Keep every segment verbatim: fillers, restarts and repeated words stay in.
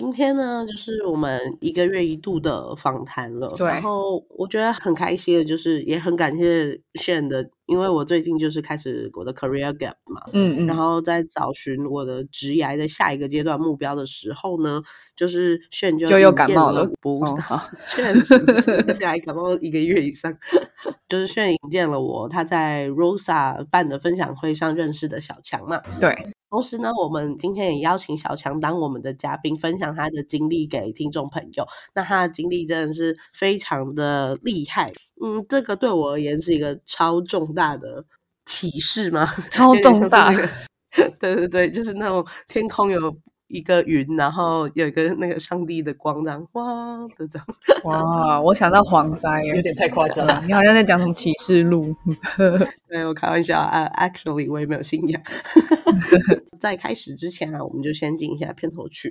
今天呢就是我们一个月一度的访谈了，然后我觉得很开心的就是也很感谢 Shan 的，因为我最近就是开始我的 career gap 嘛，嗯嗯，然后在找寻我的职涯的下一个阶段目标的时候呢，就是 Shan 就就又感冒了，不知道、哦、确实是下来感冒一个月以上就是 Shan 引荐了我他在 Rosa 办的分享会上认识的小强嘛，对，同时呢我们今天也邀请小强当我们的嘉宾，分享他的经历给听众朋友。那他的经历真的是非常的厉害，嗯，这个对我而言是一个超重大的启示吗？超重大、那个、对对对，就是那种天空有一个云，然后有一个那个上帝的光，这样哇的这样哇，我想到蝗灾有点太夸张了，你好像在讲什么启示录对，我开玩笑、uh, actually 我也没有信仰在开始之前啊，我们就先进一下片头曲。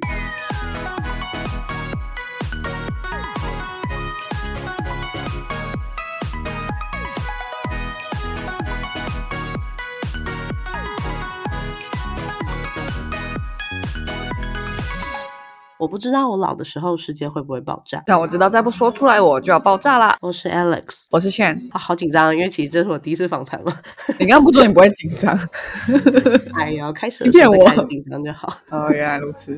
我不知道我老的时候世界会不会爆炸，但我知道再不说出来我就要爆炸啦。我是 Alex， 我是 Shan、啊、好紧张，因为其实这是我第一次访谈了你刚刚不说你不会紧张哎呦，开始的时候再开始紧张就好哦，原来如此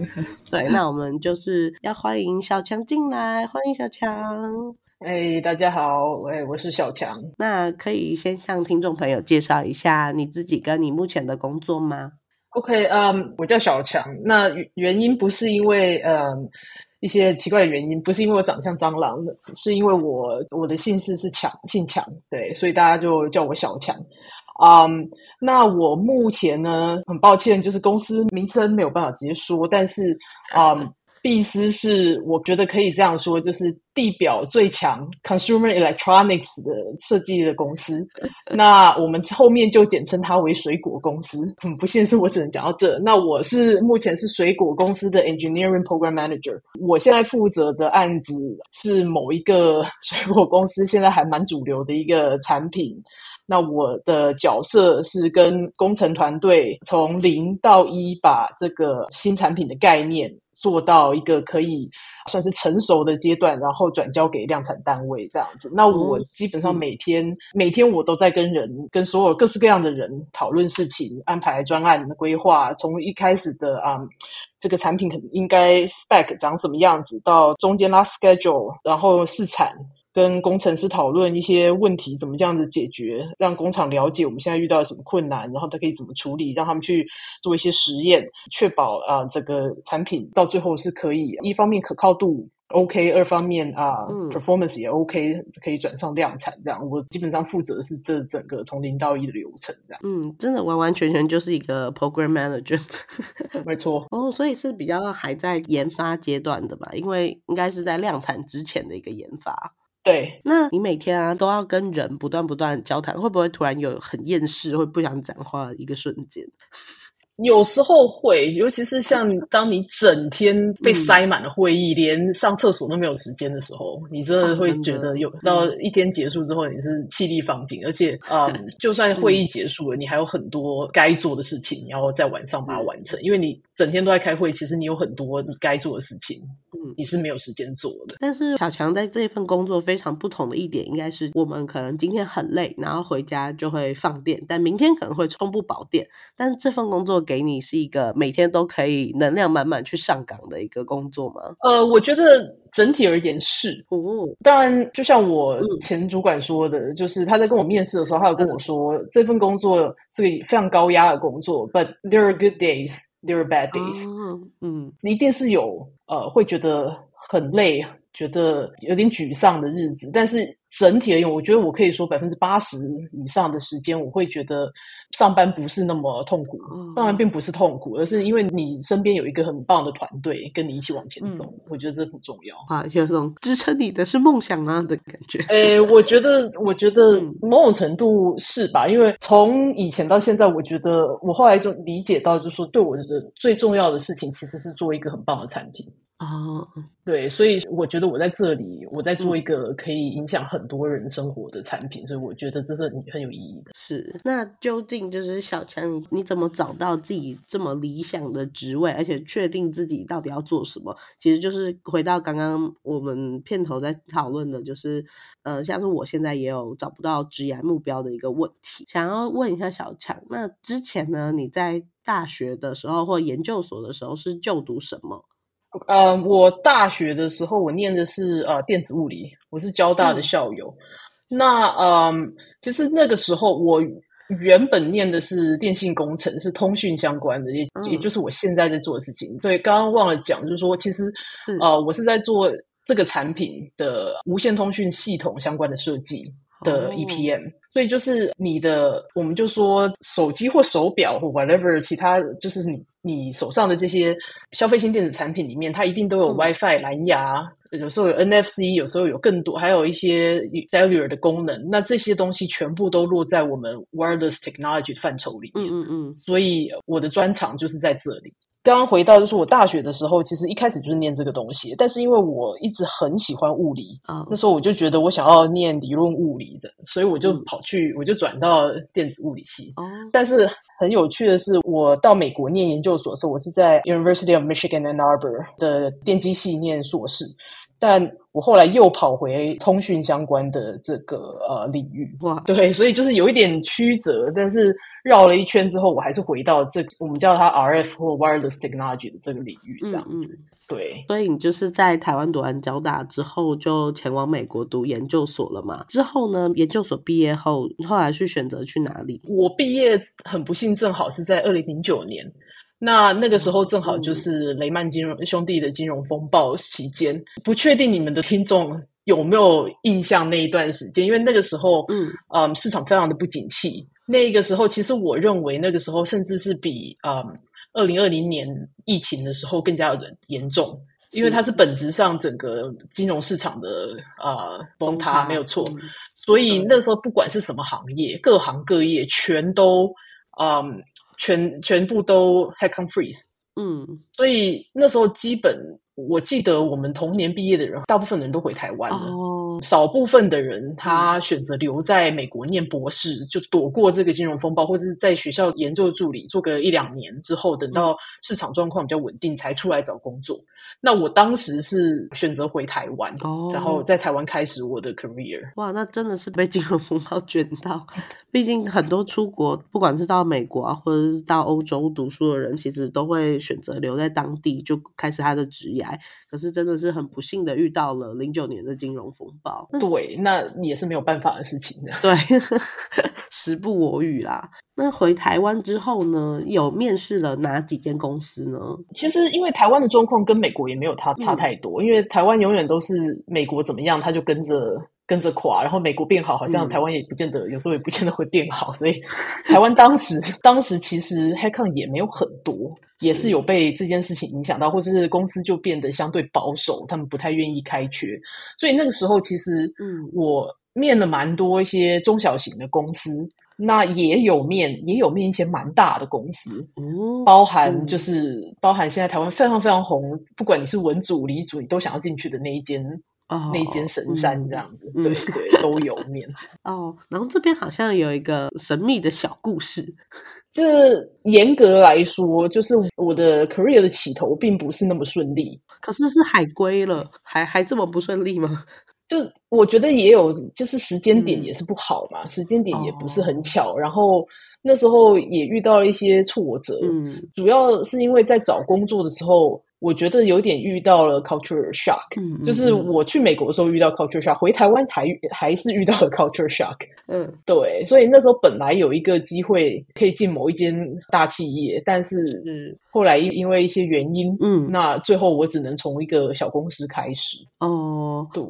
对，那我们就是要欢迎小强进来，欢迎小强。哎，大家好，哎，我是小强。那可以先向听众朋友介绍一下你自己跟你目前的工作吗？OK， 嗯、um, ，我叫小强。那原因不是因为嗯、um, 一些奇怪的原因，不是因为我长相蟑螂，是因为我我的姓氏是强，姓强，对，所以大家就叫我小强。嗯、um, ，那我目前呢，很抱歉，就是公司名称没有办法直接说，但是嗯。Um, 必思是我觉得可以这样说，就是地表最强 consumer electronics 的设计的公司，那我们后面就简称它为水果公司。很不幸是我只能讲到这。那我是目前是水果公司的 engineering program manager， 我现在负责的案子是某一个水果公司现在还蛮主流的一个产品，那我的角色是跟工程团队从零到一把这个新产品的概念做到一个可以算是成熟的阶段，然后转交给量产单位这样子。那我基本上每天、嗯、每天我都在跟人跟所有各式各样的人讨论事情，安排专案的规划，从一开始的啊、嗯、这个产品应该 spec 长什么样子，到中间拉 schedule， 然后试产，跟工程师讨论一些问题怎么这样子解决，让工厂了解我们现在遇到什么困难，然后他可以怎么处理，让他们去做一些实验，确保啊、呃、这个产品到最后是可以一方面可靠度 OK， 二方面啊、呃嗯、performance 也 OK， 可以转上量产这样。我基本上负责是这整个从零到一的流程这样。嗯，真的完完全全就是一个 program manager 没错哦，所以是比较还在研发阶段的吧，因为应该是在量产之前的一个研发。对，那你每天啊都要跟人不断不断交谈，会不会突然有很厌世，会不想讲话的一个瞬间？有时候会，尤其是像当你整天被塞满了会议、嗯、连上厕所都没有时间的时候，你真的会觉得有、啊、到一天结束之后你是气力放尽、嗯、而且、嗯、就算会议结束了、嗯、你还有很多该做的事情你要在晚上把它完成、嗯、因为你整天都在开会，其实你有很多你该做的事情、嗯、你是没有时间做的。但是小强在这份工作非常不同的一点应该是，我们可能今天很累然后回家就会放电，但明天可能会充不饱电，但是这份工作给你是一个每天都可以能量满满去上岗的一个工作吗？呃，我觉得整体而言是、哦、当然就像我前主管说的、嗯、就是他在跟我面试的时候他有跟我说、嗯、这份工作是个非常高压的工作 but there are good days there are bad days、哦、嗯，你一定是有呃会觉得很累，觉得有点沮丧的日子，但是整体而言我觉得我可以说 百分之八十 以上的时间我会觉得上班不是那么痛苦。当然并不是痛苦，而是因为你身边有一个很棒的团队跟你一起往前走、嗯、我觉得这很重要啊，有种支撑你的是梦想啊的感觉。诶，我觉得我觉得某种程度是吧，因为从以前到现在我觉得我后来就理解到，就是说对我的最重要的事情其实是做一个很棒的产品。哦，对，所以我觉得我在这里，我在做一个可以影响很多人生活的产品，所以我觉得这是很有意义的。是，那究竟就是小强，你怎么找到自己这么理想的职位，而且确定自己到底要做什么？其实就是回到刚刚我们片头在讨论的，就是呃，像是我现在也有找不到职业目标的一个问题，想要问一下小强，那之前呢，你在大学的时候或研究所的时候是就读什么？呃，我大学的时候，我念的是呃电子物理，我是交大的校友。嗯、那呃，其实那个时候我原本念的是电信工程，是通讯相关的，也、嗯、也就是我现在在做的事情。对，刚刚忘了讲，就是说，其实呃，我是在做这个产品的无线通讯系统相关的设计的 E P M。哦，所以就是你的，我们就说手机或手表或 whatever， 其他就是你你手上的这些消费性电子产品里面，它一定都有 WiFi、蓝牙，有时候有 N F C， 有时候有更多，还有一些 cellular 的功能。那这些东西全部都落在我们 wireless technology 的范畴里面。嗯嗯嗯。所以我的专长就是在这里。刚刚回到就是我大学的时候，其实一开始就是念这个东西，但是因为我一直很喜欢物理， oh. 那时候我就觉得我想要念理论物理的，所以我就跑去、嗯、我就转到电子物理系。oh. 但是很有趣的是，我到美国念研究所的时候，我是在 University of Michigan Ann Arbor 的电机系念硕士，但我后来又跑回通讯相关的这个呃领域。哇，对，所以就是有一点曲折，但是绕了一圈之后，我还是回到这我们叫它 R F 或 wireless technology 的这个领域这样子。嗯嗯，对，所以你就是在台湾读完交大之后就前往美国读研究所了嘛？之后呢，研究所毕业后，后来去选择去哪里？我毕业很不幸，正好是在二零零九年。那那个时候正好就是雷曼金融兄弟的金融风暴期间，不确定你们的听众有没有印象那一段时间，因为那个时候嗯、呃、市场非常的不景气。那个时候其实我认为那个时候甚至是比呃二零二零年疫情的时候更加严重，因为它是本质上整个金融市场的呃崩塌，没有错。所以那时候不管是什么行业，各行各业全都嗯。呃全全部都 headcount freeze。 嗯，所以那时候基本我记得我们同年毕业的人大部分人都回台湾了。哦，少部分的人他选择留在美国念博士，嗯，就躲过这个金融风暴，或者是在学校研究助理做个一两年之后，等到市场状况比较稳定才出来找工作。那我当时是选择回台湾。哦，然后在台湾开始我的 career。 哇，那真的是被金融风暴卷到，毕竟很多出国不管是到美国啊，或者是到欧洲读书的人，其实都会选择留在当地就开始他的职业，可是真的是很不幸的遇到了零九年的金融风暴。对，那也是没有办法的事情的。对，时不我与啦。那回台湾之后呢，有面试了哪几间公司呢？其实因为台湾的状况跟美国也没有差差太多，嗯，因为台湾永远都是美国怎么样它就跟着跟着垮，然后美国变好好像台湾也不见得，嗯，有时候也不见得会变好，所以台湾当时当时其实 headcount 也没有很多，也是有被这件事情影响到，或者是公司就变得相对保守，他们不太愿意开缺。所以那个时候其实我面了蛮多一些中小型的公司，那也有面也有面一些蛮大的公司，嗯，包含就是、嗯、包含现在台湾非常非常红，不管你是文组理组你都想要进去的那一间，哦，那一间神山这样子。嗯，对对，都有面。哦，然后这边好像有一个神秘的小故事。这严格来说就是我的 career 的起头并不是那么顺利。可是是海归了还还这么不顺利吗？就我觉得也有，就是时间点也是不好嘛，嗯，时间点也不是很巧，哦，然后那时候也遇到了一些挫折。嗯，主要是因为在找工作的时候我觉得有点遇到了 culture shock。 嗯嗯，就是我去美国的时候遇到 culture shock， 回台湾还还是遇到了 culture shock。 嗯，对，所以那时候本来有一个机会可以进某一间大企业，但是后来因为一些原因，嗯，那最后我只能从一个小公司开始。哦，对，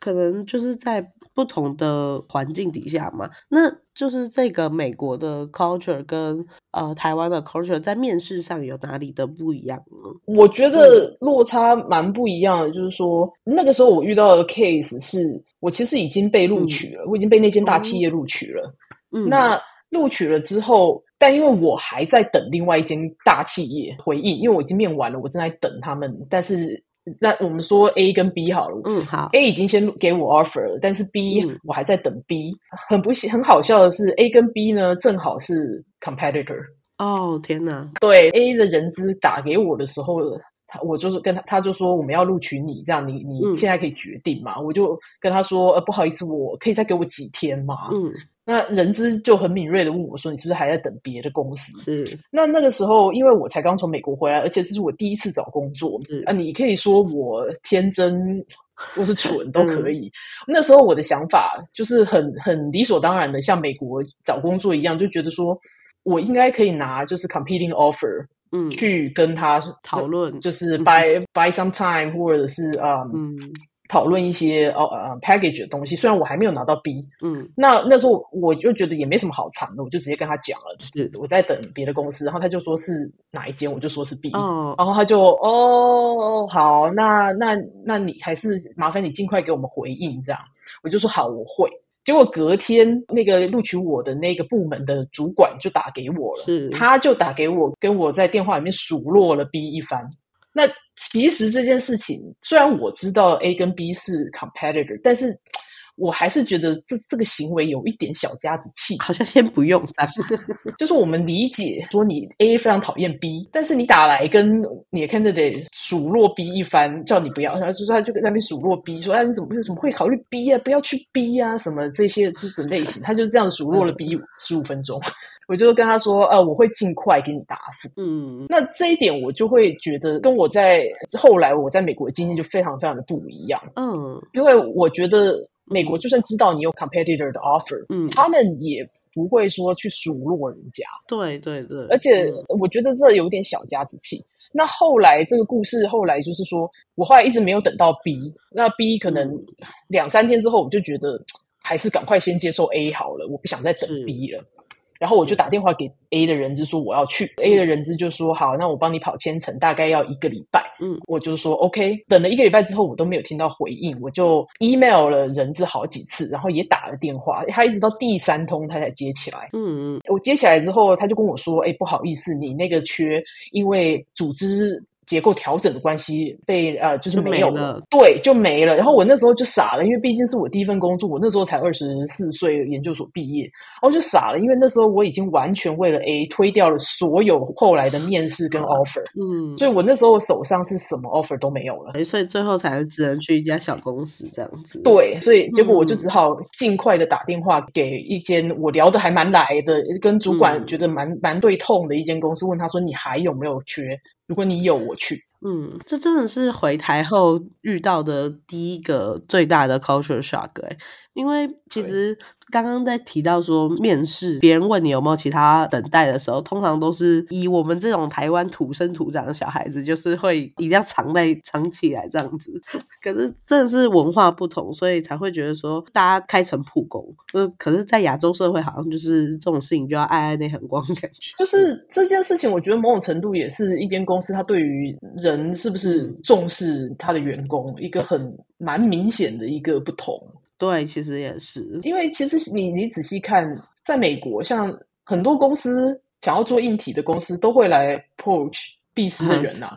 可能就是在不同的环境底下嘛。那就是这个美国的 culture 跟呃台湾的 culture 在面试上有哪里的不一样呢？我觉得落差蛮不一样的，就是说那个时候我遇到的 case 是我其实已经被录取了，嗯，我已经被那间大企业录取了。嗯，那录取了之后，但因为我还在等另外一间大企业回应，因为我已经面完了，我正在等他们，但是那我们说 A 跟 B 好了，嗯，好 A 已经先给我 offer 了，但是 B、嗯、我还在等 B。 很不很好笑的是 A 跟 B 呢正好是 competitor。 哦天哪，对， A 的人资打给我的时候，我就跟他他就说我们要录取你，这样你你现在可以决定嘛、嗯、我就跟他说、呃、不好意思，我可以再给我几天嘛。嗯，那人资就很敏锐的问我说你是不是还在等别的公司。是，那那个时候因为我才刚从美国回来，而且这是我第一次找工作啊，你可以说我天真或是蠢都可以、嗯、那时候我的想法就是很很理所当然的像美国找工作一样，就觉得说我应该可以拿就是 competing offer嗯、去跟他讨论，就是 buy、嗯、buy some time 或者是、um, 嗯、讨论一些、uh, package 的东西，虽然我还没有拿到 B。 嗯，那那时候我就觉得也没什么好藏的，我就直接跟他讲了是我在等别的公司，然后他就说是哪一间，我就说是 B、哦、然后他就哦好，那那那你还是麻烦你尽快给我们回应这样，我就说好我会。结果隔天那个录取我的那个部门的主管就打给我了，是他就打给我跟我在电话里面数落了 B 一番。那其实这件事情虽然我知道 A 跟 B 是 competitor， 但是我还是觉得这这个行为有一点小家子气，好像先不用就是我们理解说你 A 非常讨厌 B， 但是你打来跟你的 candidate 数落 B 一番，叫你不要，然后就是他就在那边数落 B 说、啊、你怎么为什么会考虑 B 啊，不要去 B 啊什么这些这种类型，他就这样数落了 B 十五分钟我就跟他说呃，我会尽快给你答复。嗯，那这一点我就会觉得跟我在后来我在美国的经验就非常非常的不一样。嗯，因为我觉得美国就算知道你有 competitor 的 offer， 嗯，他们也不会说去数落人家。对对对，而且我觉得这有点小家子气。那后来这个故事后来就是说我后来一直没有等到 B， 那 B 可能两三天之后我就觉得还是赶快先接受 A 好了，我不想再等 B 了，然后我就打电话给 A 的人资说我要去， A 的人资就说好，那我帮你跑签程大概要一个礼拜。嗯，我就说 OK， 等了一个礼拜之后我都没有听到回应，我就 email 了人资好几次，然后也打了电话，他一直到第三通他才接起来。嗯，我接起来之后他就跟我说哎，不好意思，你那个缺因为组织结构调整的关系被呃就是没有了，对，就没了。然后我那时候就傻了，因为毕竟是我第一份工作，我那时候才二十四岁，研究所毕业，然后就傻了，因为那时候我已经完全为了 A 推掉了所有后来的面试跟 offer， 嗯，所以我那时候手上是什么 offer 都没有了，所以最后才只能去一家小公司这样子。对，所以结果我就只好尽快的打电话给一间我聊得还蛮来的，跟主管觉得蛮、嗯、蛮对痛的一间公司，问他说你还有没有缺。如果你有我去。嗯，这真的是回台后遇到的第一个最大的 culture shock、欸、因为其实刚刚在提到说面试别人问你有没有其他等待的时候，通常都是以我们这种台湾土生土长的小孩子就是会一定要藏在藏起来这样子，可是真的是文化不同，所以才会觉得说大家开诚布公，可是在亚洲社会好像就是这种事情就要爱爱内涵光的感觉。就是这件事情我觉得某种程度也是一间公司它对于人人是不是重视他的员工一个很蛮明显的一个不同。对，其实也是，因为其实你你仔细看在美国，像很多公司想要做硬体的公司都会来 poach 必斯的人啊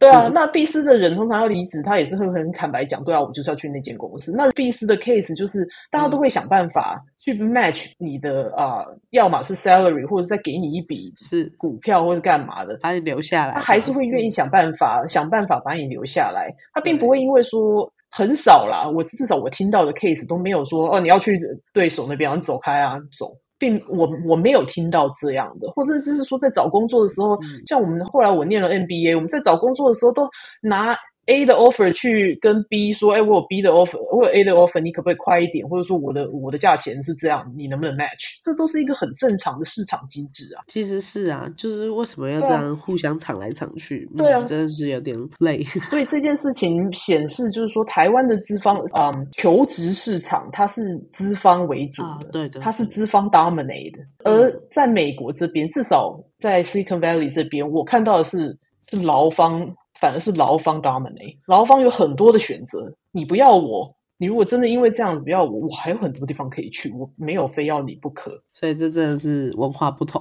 对啊，那必斯的人通常要离职他也是会很坦白讲，对啊，我就是要去那间公司。那必斯的 case 就是大家都会想办法去 match 你的、呃、要么是 salary 或者再给你一笔是股票或者干嘛的把你留下来，他还是会愿意想办法、嗯、想办法把你留下来，他并不会因为说很少啦，我至少我听到的 case 都没有说哦你要去对手那边你走开啊走，并我我没有听到这样的，或者就是说在找工作的时候、嗯、像我们后来我念了 M B A， 我们在找工作的时候都拿 A 的 offer 去跟 B 说哎，我有 B 的 offer， 我有 A 的 offer， 你可不可以快一点，或者说我的我的价钱是这样，你能不能 match， 这都是一个很正常的市场机制啊。其实是啊，就是为什么要这样互相抢来抢去。对啊、嗯、真的是有点累。所以这件事情显示就是说台湾的资方、嗯、求职市场它是资方为主的、啊、对对，它是资方 dominate 的、嗯、而在美国这边至少在 Silicon Valley 这边我看到的是是劳方，反而是劳方 dominate， 劳方有很多的选择，你不要我你如果真的因为这样子不要我，我还有很多地方可以去，我没有非要你不可。所以这真的是文化不同。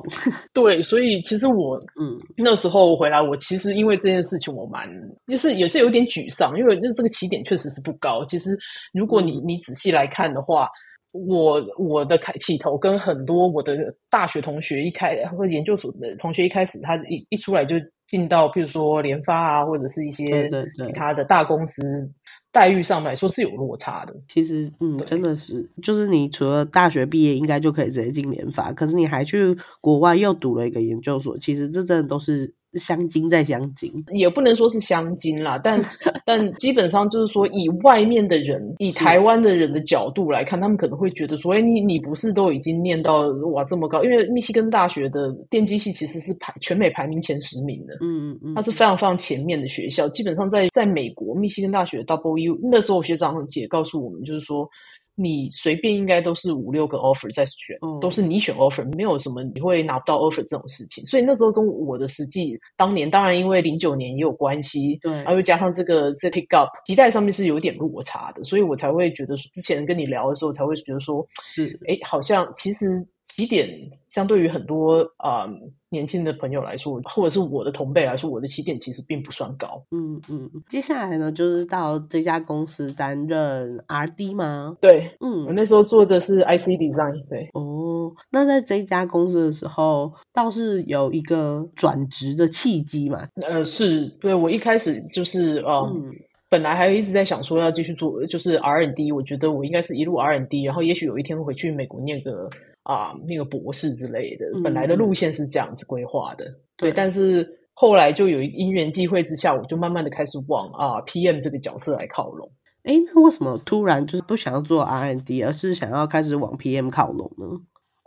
对，所以其实我嗯那时候回来，我其实因为这件事情，我蛮就是也是有点沮丧，因为这个起点确实是不高。其实如果你你仔细来看的话，我我的起头跟很多我的大学同学一开或者研究所的同学一开始，他一一出来就进到譬如说联发啊，或者是一些其他的大公司。对对对，待遇上来说是有落差的。其实嗯，真的是，就是你除了大学毕业应该就可以直接进联发，可是你还去国外又读了一个研究所，其实这真的都是相精在相精，也不能说是相精啦，但但基本上就是说，以外面的人，以台湾的人的角度来看，他们可能会觉得说，哎、欸，你你不是都已经念到哇这么高？因为密西根大学的电机系其实是排全美排名前十名的，嗯嗯嗯，它是非常非常前面的学校。基本上在在美国密西根大学 double U， 那时候学长姐告诉我们，就是说。你随便应该都是五六个 offer 在选、嗯、都是你选 offer， 没有什么你会拿不到 offer 这种事情。所以那时候跟我的实际当年当然因为零九年也有关系，对，然后又加上这个这 pick up 期待上面是有点落差的，所以我才会觉得之前跟你聊的时候才会觉得说是诶好像其实起点相对于很多啊、呃、年轻的朋友来说，或者是我的同辈来说，我的起点其实并不算高。嗯嗯，接下来呢，就是到这家公司担任 R D 吗？对，嗯，我那时候做的是 I C Design。对，哦，那在这家公司的时候，倒是有一个转职的契机嘛？呃，是对，我一开始就是呃。嗯，本来还一直在想说要继续做就是 R and D， 我觉得我应该是一路 R and D， 然后也许有一天回去美国念个啊、呃、那个博士之类的，本来的路线是这样子规划的、嗯、对，但是后来就有因缘际会之下，我就慢慢的开始往啊、呃、P M 这个角色来靠拢。诶，那为什么突然就是不想要做 R and D， 而是想要开始往 P M 靠拢呢？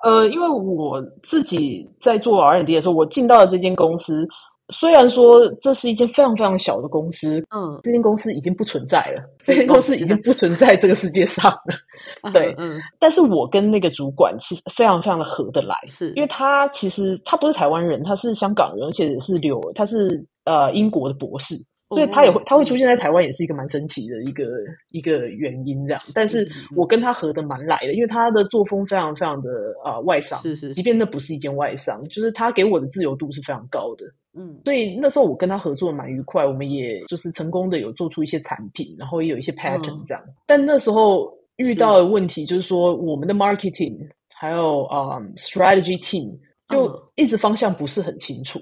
呃，因为我自己在做 R and D 的时候，我进到了这间公司，虽然说这是一间非常非常小的公司，嗯，这间公司已经不存在了，这间公司已经不存在这个世界上了，对，嗯，但是我跟那个主管其实非常非常的合得来，是因为他其实他不是台湾人，他是香港人，而且是留他是呃英国的博士，所以他也会他会出现在台湾，也是一个蛮神奇的一个一个原因这样。但是我跟他合得蛮来的，因为他的作风非常非常的呃外商，是是，即便那不是一间外商，就是他给我的自由度是非常高的。嗯，所以那时候我跟他合作蛮愉快，我们也就是成功的有做出一些产品，然后也有一些 pattern 这样、嗯、但那时候遇到的问题就是说，我们的 marketing 还有、um, strategy team 就一直方向不是很清楚。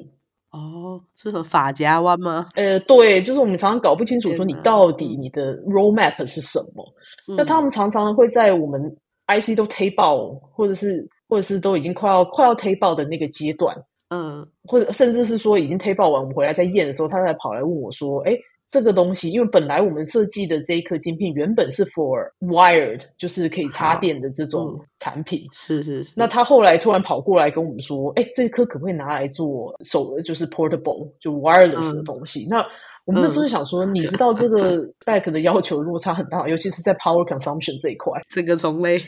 哦，是什么法家湾吗？呃，对，就是我们常常搞不清楚说你到底你的 roadmap 是什么、嗯、那他们常常会在我们 I C 都 take 爆，或者是或者是都已经快要快要 take 爆的那个阶段，嗯，或者甚至是说已经推爆完，我们回来再验的时候，他才跑来问我说：“哎，这个东西，因为本来我们设计的这一颗晶片原本是 for wired， 就是可以插电的这种产品，嗯、是是是。那他后来突然跑过来跟我们说：‘哎，这颗可不可以拿来做手，就是 portable， 就 wireless 的东西？’嗯、那我们那时候就想说、嗯，你知道这个 spec 的要求落差很大，尤其是在 power consumption 这一块，这个从类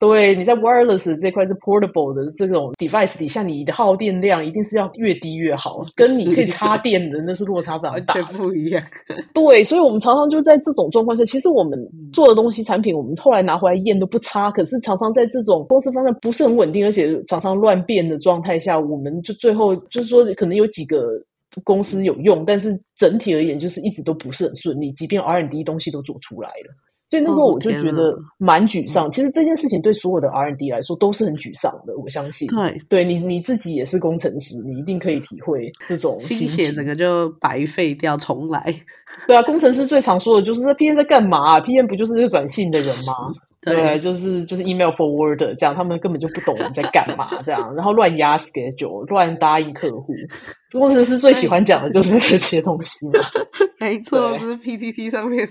对，你在 wireless 这块是 portable 的这种 device 底下，你的耗电量一定是要越低越好，跟你可以插电的那是落差非常大，完全不一样。对，所以我们常常就在这种状况下，其实我们做的东西产品，我们后来拿回来验都不差，可是常常在这种公司方向不是很稳定，而且常常乱变的状态下，我们就最后就是说，可能有几个公司有用，但是整体而言就是一直都不是很顺利，即便 R and D 东西都做出来了。所以那时候我就觉得蛮沮丧、哦、其实这件事情对所有的 R and D 来说都是很沮丧的，我相信。对，对，你你自己也是工程师，你一定可以体会这种心血整个就白费掉重来。对啊，工程师最常说的就是P M 在干嘛、啊、P M 不就是这个转信的人吗？对， 对，就是就是 email forwarder 这样，他们根本就不懂你在干嘛这样，然后乱压 schedule， 乱答应客户。工程师最喜欢讲的就是这些东西嘛。没错，就是 P P T 上面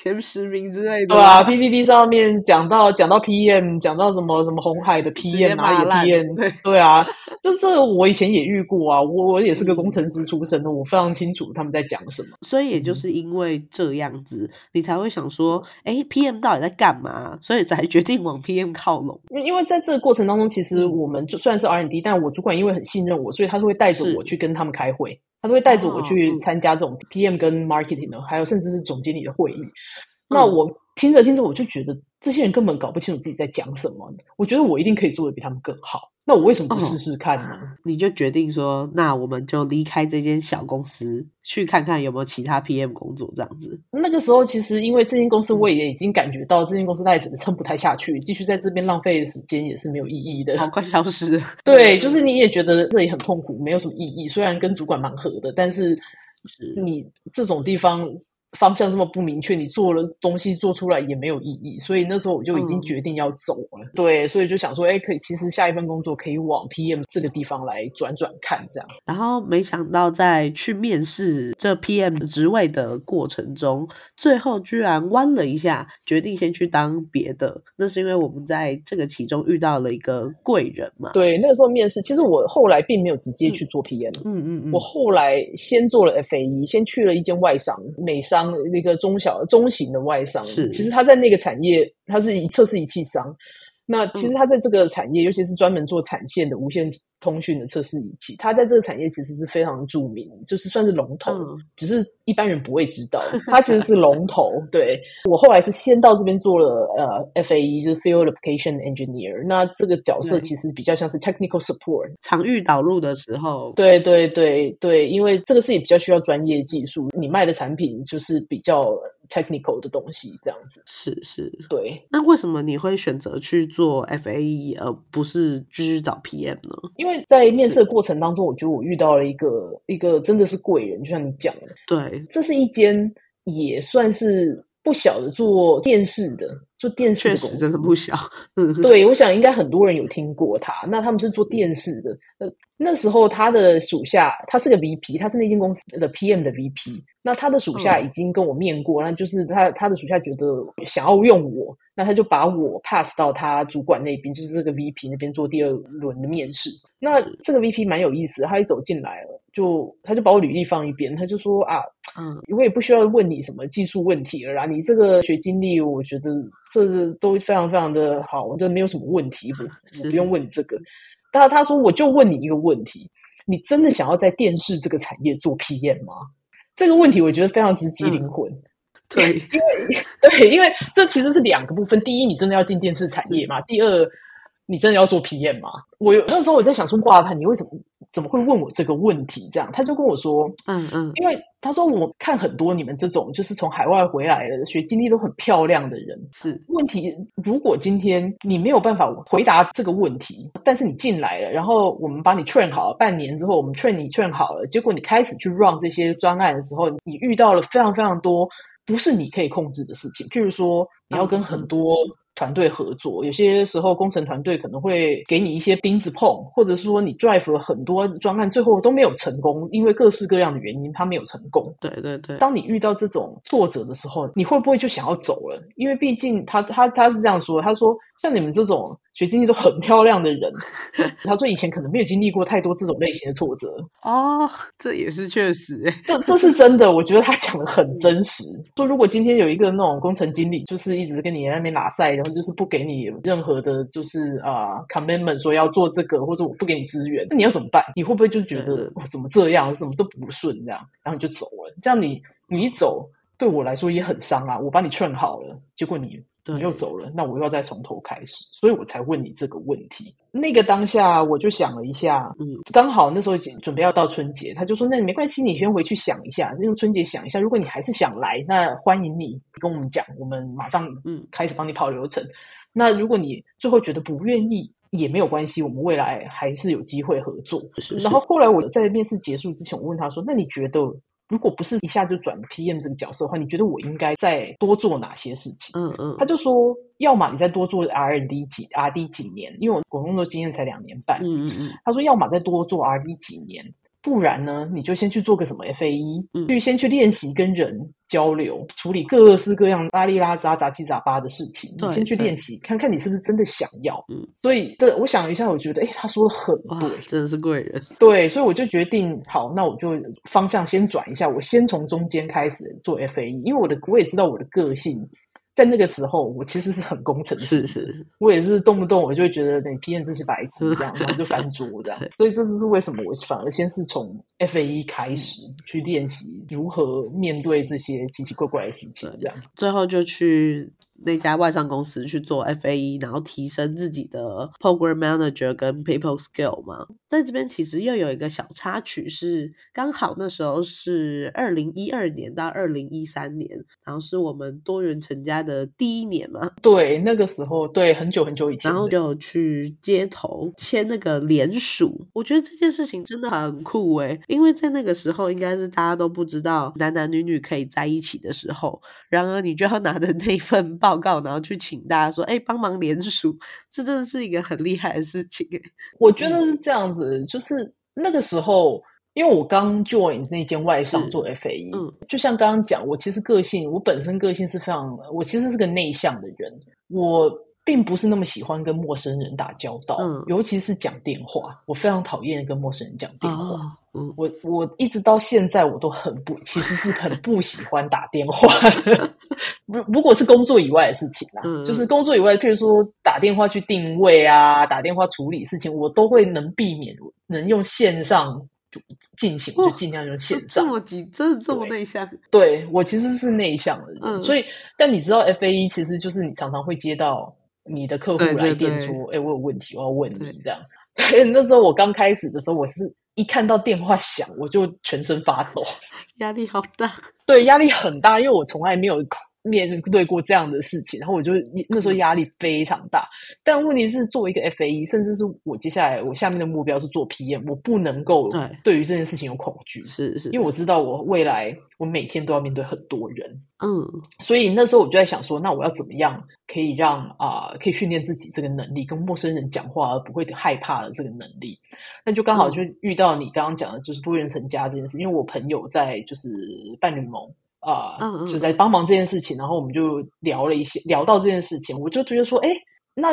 前十名之类的。对啊 ，P P T 上面讲到讲到 P M， 讲到什么什么红海的 P M 哪里 P M， 对， 对啊，这这个我以前也遇过啊，我我也是个工程师出身的，我非常清楚他们在讲什么。所以也就是因为这样子，你才会想说，哎 ，P M 到底在干嘛？所以才决定往 P M 靠拢。因为在这个过程当中，其实我们就虽然是 R and D， 但我主管因为很信任我，所以他都会带着我去跟他们开会，他都会带着我去参加这种 P M 跟 marketing 的，还有甚至是总经理的会议。那我听着听着我就觉得这些人根本搞不清楚自己在讲什么，我觉得我一定可以做得比他们更好，那我为什么不试试看呢、哦、你就决定说那我们就离开这间小公司去看看有没有其他 P M 工作这样子。那个时候其实因为这间公司我也已经感觉到这间公司它也撑不太下去，继续在这边浪费时间也是没有意义的，好快消失了。对，就是你也觉得这里很痛苦，没有什么意义，虽然跟主管蛮合的，但是你这种地方方向这么不明确，你做了东西做出来也没有意义，所以那时候我就已经决定要走了、嗯、对，所以就想说哎、欸，可以，其实下一份工作可以往 P M 这个地方来转转看这样。然后没想到在去面试这 P M 职位的过程中，最后居然弯了一下，决定先去当别的。那是因为我们在这个其中遇到了一个贵人嘛。对，那个时候面试其实我后来并没有直接去做 P M， 嗯嗯嗯，我后来先做了 F A E， 先去了一间外商美商那个中小中型的外商，其实他在那个产业他是测试仪器商，那其实他在这个产业、嗯、尤其是专门做产线的无线通讯的测试仪器，他在这个产业其实是非常著名，就是算是龙头、嗯、只是一般人不会知道他其实是龙头对，我后来是先到这边做了、呃、F A E 就是 Field Application Engineer， 那这个角色其实比较像是 Technical Support， 场域导入的时候，对对对对，因为这个事也比较需要专业技术，你卖的产品就是比较technical 的东西这样子。是是，对。那为什么你会选择去做 F A E 而不是继续找 P M 呢？因为在面试过程当中我觉得我遇到了一个一个真的是贵人，就像你讲的，对，这是一间也算是不小的做电视的做电视的公司，确实真的不小对，我想应该很多人有听过他，那他们是做电视的。那时候他的属下，他是个 V P， 他是那间公司的 P M 的 V P， 那他的属下已经跟我面过、嗯、那就是他他的属下觉得想要用我，那他就把我 pass 到他主管那边，就是这个 V P 那边做第二轮的面试。那这个 V P 蛮有意思，他一走进来了就他就把我履历放一边，他就说啊，嗯，我也不需要问你什么技术问题了啦，你这个学经历我觉得这都非常非常的好，这没有什么问题，我不用问这个。但他说我就问你一个问题，你真的想要在电视这个产业做 P M 吗？这个问题我觉得非常直击灵魂、嗯对，因为对，因为这其实是两个部分。第一，你真的要进电视产业吗？第二，你真的要做 P M 吗？我那时候我在想说，哇，他你为什么怎么会问我这个问题？这样，他就跟我说，嗯嗯，因为他说我看很多你们这种就是从海外回来的学经历都很漂亮的人，是问题。如果今天你没有办法回答这个问题，但是你进来了，然后我们把你 train 好了，半年之后我们 train 你 train 好了，结果你开始去 run 这些专案的时候，你遇到了非常非常多。不是你可以控制的事情，譬如说你要跟很多团队合作，有些时候工程团队可能会给你一些钉子碰，或者是说你 drive 了很多专案最后都没有成功，因为各式各样的原因它没有成功。对对对，当你遇到这种挫折的时候，你会不会就想要走了？因为毕竟他他他是这样说，他说像你们这种学经历都很漂亮的人他说以前可能没有经历过太多这种类型的挫折。哦，这也是确实这这是真的，我觉得他讲的很真实。说如果今天有一个那种工程经理就是一直跟你在那边拉塞，然后就是不给你任何的就是啊、呃、commitment 说要做这个，或者我不给你资源，那你要怎么办？你会不会就觉得我、哦、怎么这样，什么都不顺这样，然后你就走了？这样你你一走对我来说也很伤啊，我把你劝好了，结果你你又走了，那我又要再从头开始，所以我才问你这个问题。那个当下我就想了一下，嗯，刚好那时候准备要到春节，他就说那没关系，你先回去想一下，用春节想一下，如果你还是想来，那欢迎你跟我们讲，我们马上嗯开始帮你跑流程、嗯、那如果你最后觉得不愿意也没有关系，我们未来还是有机会合作。是是。然后后来我在面试结束之前我问他说，那你觉得如果不是一下就转 P M 这个角色的话，你觉得我应该再多做哪些事情？嗯嗯，他就说，要么你再多做 R D 几 R D 几年，因为我工作经验才两年半。嗯嗯嗯，他说要么再多做 R D 几年，不然呢，你就先去做个什么 F A E，、嗯、去先去练习跟人交流，处理各式各样拉里拉杂杂七杂八的事情，你先去练习，看看你是不是真的想要。嗯、所以，对，我想一下，我觉得，哎、欸，他说的很对，真的是贵人。对，所以我就决定，好，那我就方向先转一下，我先从中间开始做 F A E， 因为我的我也知道我的个性。在那个时候我其实是很工程师，是是，我也是动不动我就会觉得你 P M 这些白痴这样然后就翻桌这样所以这就是为什么我反而先是从 F A E 开始去练习如何面对这些奇奇怪怪的事情这样，最后就去那家外商公司去做 F A E， 然后提升自己的 Program Manager 跟 People Skill 嘛。在这边其实又有一个小插曲是，刚好那时候是二零一二年到二零一三年，然后是我们多元成家的第一年嘛。对，那个时候，对，很久很久以前。然后就去街头签那个联署，我觉得这件事情真的很酷耶，因为在那个时候应该是大家都不知道男男女女可以在一起的时候，然而你就要拿着那份报告然后去请大家说哎、欸，帮忙联署，这真的是一个很厉害的事情。我觉得是这样子，就是那个时候因为我刚 join 那间外商做 F A E、嗯、就像刚刚讲，我其实个性我本身个性是非常，我其实是个内向的人，我并不是那么喜欢跟陌生人打交道、嗯、尤其是讲电话，我非常讨厌跟陌生人讲电话、哦嗯、我我一直到现在我都很不其实是很不喜欢打电话的如果是工作以外的事情啦、嗯、就是工作以外譬如说打电话去定位啊，打电话处理事情，我都会能避免能用线上进行就尽量用线上、哦、这么真的这么内向。 对, 对我其实是内向的人、嗯、所以但你知道 F A E 其实就是你常常会接到你的客户来电说哎、欸，我有问题我要问你这样。对，那时候我刚开始的时候，我是一看到电话响我就全身发抖，压力好大。对，压力很大，因为我从来没有面对过这样的事情，然后我就那时候压力非常大、嗯、但问题是作为一个 F A E， 甚至是我接下来我下面的目标是做 P M， 我不能够对于这件事情有恐惧，是是，因为我知道我未来我每天都要面对很多人，嗯，所以那时候我就在想说，那我要怎么样可以让啊、呃，可以训练自己这个能力，跟陌生人讲话而不会害怕的这个能力。那就刚好就遇到你刚刚讲的，就是多元成家这件事，因为我朋友在就是伴侣盟。啊、呃嗯嗯，就在帮忙这件事情，然后我们就聊了一些，聊到这件事情，我就觉得说，哎，那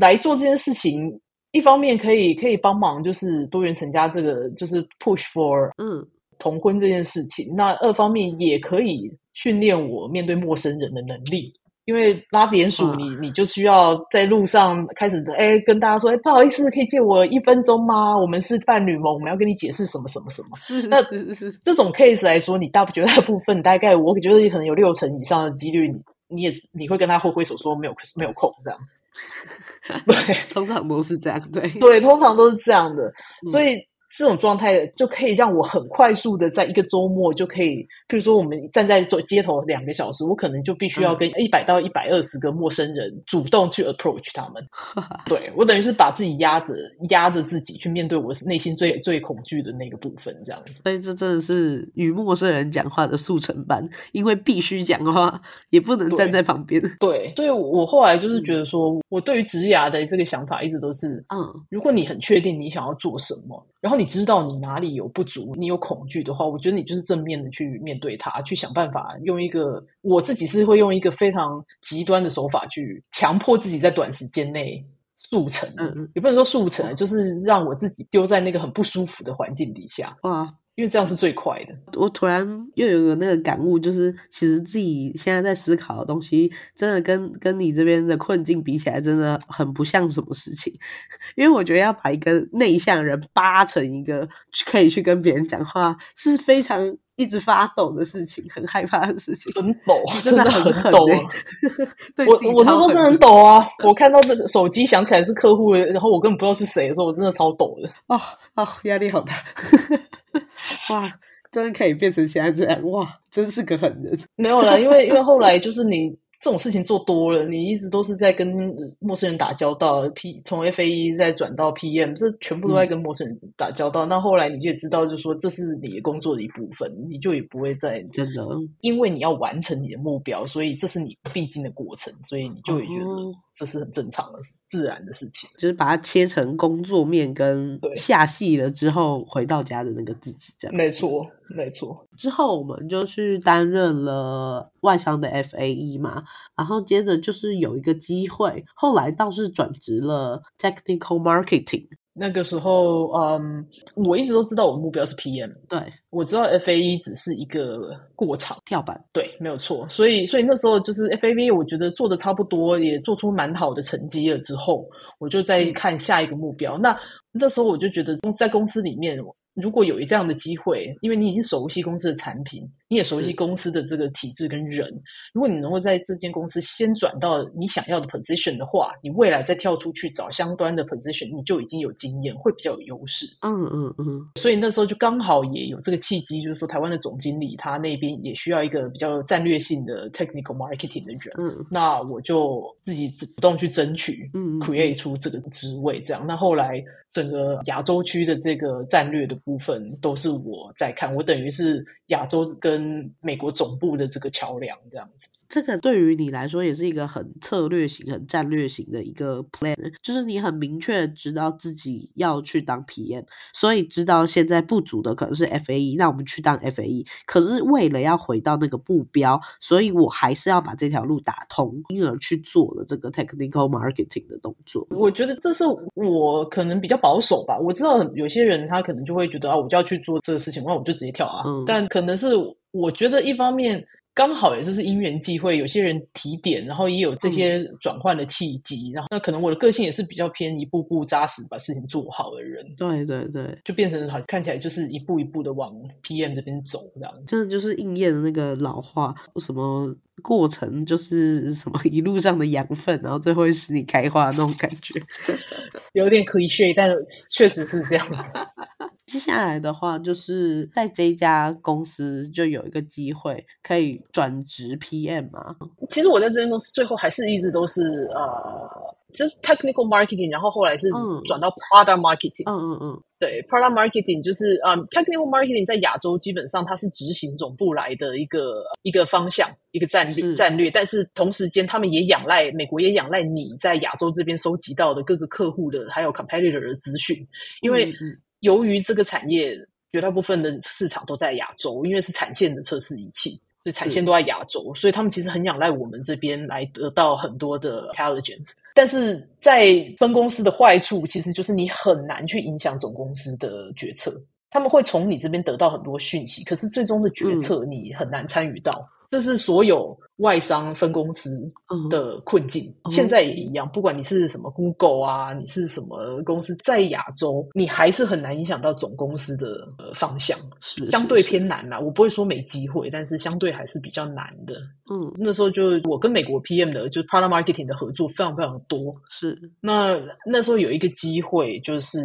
来做这件事情，一方面可以可以帮忙，就是多元成家这个，就是 push for 嗯同婚这件事情，那二方面也可以训练我面对陌生人的能力。因为拉点鼠你你就需要在路上开始哎跟大家说哎不好意思可以借我一分钟吗，我们是伴侣盟，我们要跟你解释什么什么什么。是是是是，这种 case 来说你大绝大部分大概我觉得可能有六成以上的几率 你, 你也你会跟他挥挥手说没有没有空这样。对，通常都是这样。对对，通常都是这样的、嗯、所以这种状态就可以让我很快速的在一个周末就可以，譬如说我们站在街头两个小时，我可能就必须要跟一百到一百二十个陌生人主动去 approach 他们。对，我等于是把自己压着压着自己去面对我内心最最恐惧的那个部分这样子。所以这真的是与陌生人讲话的速成班，因为必须讲话，也不能站在旁边。 对, 对，所以我后来就是觉得说、嗯、我对于职涯的这个想法一直都是嗯，如果你很确定你想要做什么，然后你知道你哪里有不足，你有恐惧的话，我觉得你就是正面的去面对它，去想办法用一个，我自己是会用一个非常极端的手法去强迫自己在短时间内速成、嗯、也不能说速成、嗯、就是让我自己丢在那个很不舒服的环境底下。哇，因为这样是最快的。我突然又有个那个感悟，就是其实自己现在在思考的东西真的跟跟你这边的困境比起来真的很不像什么事情。因为我觉得要把一个内向人扒成一个可以去跟别人讲话是非常一直发抖的事情，很害怕的事情，很抖，真的很抖、欸、对，我我那时候真的很抖啊我看到手机响起来是客户，然后我根本不知道是谁的时候，我真的超抖的。哦哦，压力好大哇，真的可以变成现在这样，哇，真是个狠人。没有啦，因为因为后来就是你这种事情做多了，你一直都是在跟陌生人打交道， P 从 F A E 再转到 P M， 这全部都在跟陌生人打交道、嗯、那后来你也知道就是说这是你的工作的一部分，你就也不会再真的因为你要完成你的目标，所以这是你必经的过程，所以你就也觉得这是很正常的、嗯、自然的事情，就是把它切成工作面跟下戏了之后回到家的那个自己这样。没错没错，之后我们就去担任了外商的 F A E 嘛，然后接着就是有一个机会，后来倒是转职了 technical marketing。 那个时候嗯，我一直都知道我的目标是 P M， 对，我知道 F A E 只是一个过场跳板，对，没有错。所以所以那时候就是 F A E 我觉得做的差不多，也做出蛮好的成绩了之后，我就在看下一个目标、嗯、那那时候我就觉得在公司里面如果有这样的机会，因为你已经熟悉公司的产品，你也熟悉公司的这个体制跟人，如果你能够在这间公司先转到你想要的 position 的话，你未来再跳出去找相关的 position， 你就已经有经验，会比较有优势。嗯嗯嗯。所以那时候就刚好也有这个契机，就是说台湾的总经理他那边也需要一个比较战略性的 technical marketing 的人，嗯，那我就自己主动去争取，嗯 create 出这个职位这样。那后来整个亚洲区的这个战略的部分都是我在看，我等于是亚洲跟美国总部的这个桥梁这样子。这个对于你来说也是一个很策略型很战略型的一个 plan， 就是你很明确知道自己要去当 P M， 所以知道现在不足的可能是 F A E， 那我们去当 F A E， 可是为了要回到那个目标，所以我还是要把这条路打通，因而去做了这个 technical marketing 的动作。我觉得这是我可能比较保守吧，我知道有些人他可能就会觉得啊，我就要去做这个事情，那我就直接跳啊、嗯、但可能是我觉得一方面刚好也就是因缘际会，有些人提点，然后也有这些转换的契机、嗯、然后那可能我的个性也是比较偏一步步扎实把事情做好的人，对对对，就变成好看起来就是一步一步的往 P M 这边走这样。真的就是应验的那个老话，什么过程就是什么一路上的养分，然后最后会使你开花那种感觉有点 cliché， 但确实是这样接下来的话就是在这一家公司就有一个机会可以转职 P M 嘛。其实我在这间公司最后还是一直都是呃，就是 technical marketing， 然后后来是转到 product marketing。嗯嗯嗯，对 ，product marketing 就是啊、um, ，technical marketing 在亚洲基本上它是执行总部来的一个一个方向，一个战略战略。但是同时间，他们也仰赖美国也仰赖你在亚洲这边收集到的各个客户的还有 competitor 的资讯，因为由于这个产业绝大部分的市场都在亚洲，因为是产线的测试仪器。所以产线都在亚洲，所以他们其实很仰赖我们这边来得到很多的 intelligence。 但是在分公司的坏处其实就是你很难去影响总公司的决策，他们会从你这边得到很多讯息，可是最终的决策你很难参与到、嗯、这是所有外商分公司的困境、嗯、现在也一样，不管你是什么 Google 啊，你是什么公司在亚洲，你还是很难影响到总公司的、呃、方向，是是是相对偏难啦，我不会说没机会，但是相对还是比较难的。嗯，那时候就我跟美国 P M 的就是 Product Marketing 的合作非常非常多，是那那时候有一个机会，就是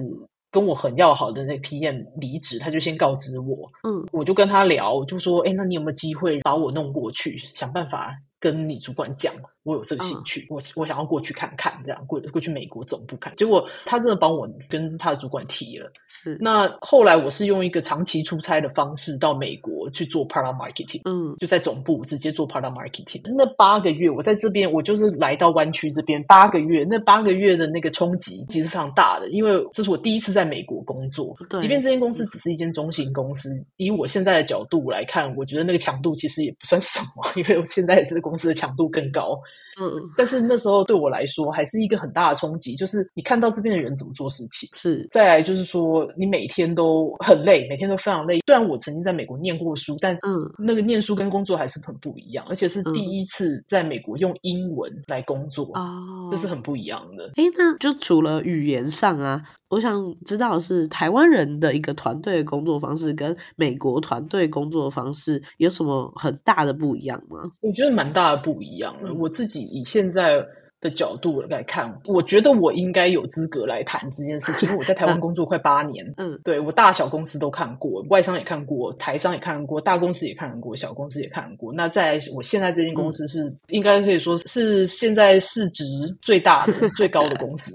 跟我很要好的那 P M 离职，他就先告知我，嗯，我就跟他聊，我就说，哎、欸，那你有没有机会把我弄过去，想办法跟你主管讲，我有这个兴趣，嗯、我我想要过去看看，这样过过去美国总部看。结果他真的帮我跟他的主管提了，是。那后来我是用一个长期出差的方式到美国去做 product marketing， 嗯，就在总部直接做 product marketing。那八个月我在这边，我就是来到湾区这边八个月，那八个月的那个冲击其实非常大的，因为这是我第一次在。在美国工作，即便这间公司只是一间中型公司，以我现在的角度来看，我觉得那个强度其实也不算什么，因为我现在这个公司的强度更高。嗯，但是那时候对我来说还是一个很大的冲击，就是你看到这边的人怎么做事情，是再来就是说你每天都很累，每天都非常累。虽然我曾经在美国念过书，但那个念书跟工作还是很不一样，而且是第一次在美国用英文来工作、嗯、这是很不一样的。诶，那就除了语言上啊，我想知道是台湾人的一个团队的工作方式跟美国团队工作方式有什么很大的不一样吗？我觉得蛮大的不一样的。我自己以现在的角度来看，我觉得我应该有资格来谈这件事情，因为我在台湾工作快八年嗯，对，我大小公司都看过，外商也看过，台商也看过，大公司也看过，小公司也看过。那在我现在这间公司是、嗯、应该可以说是现在市值最大的最高的公司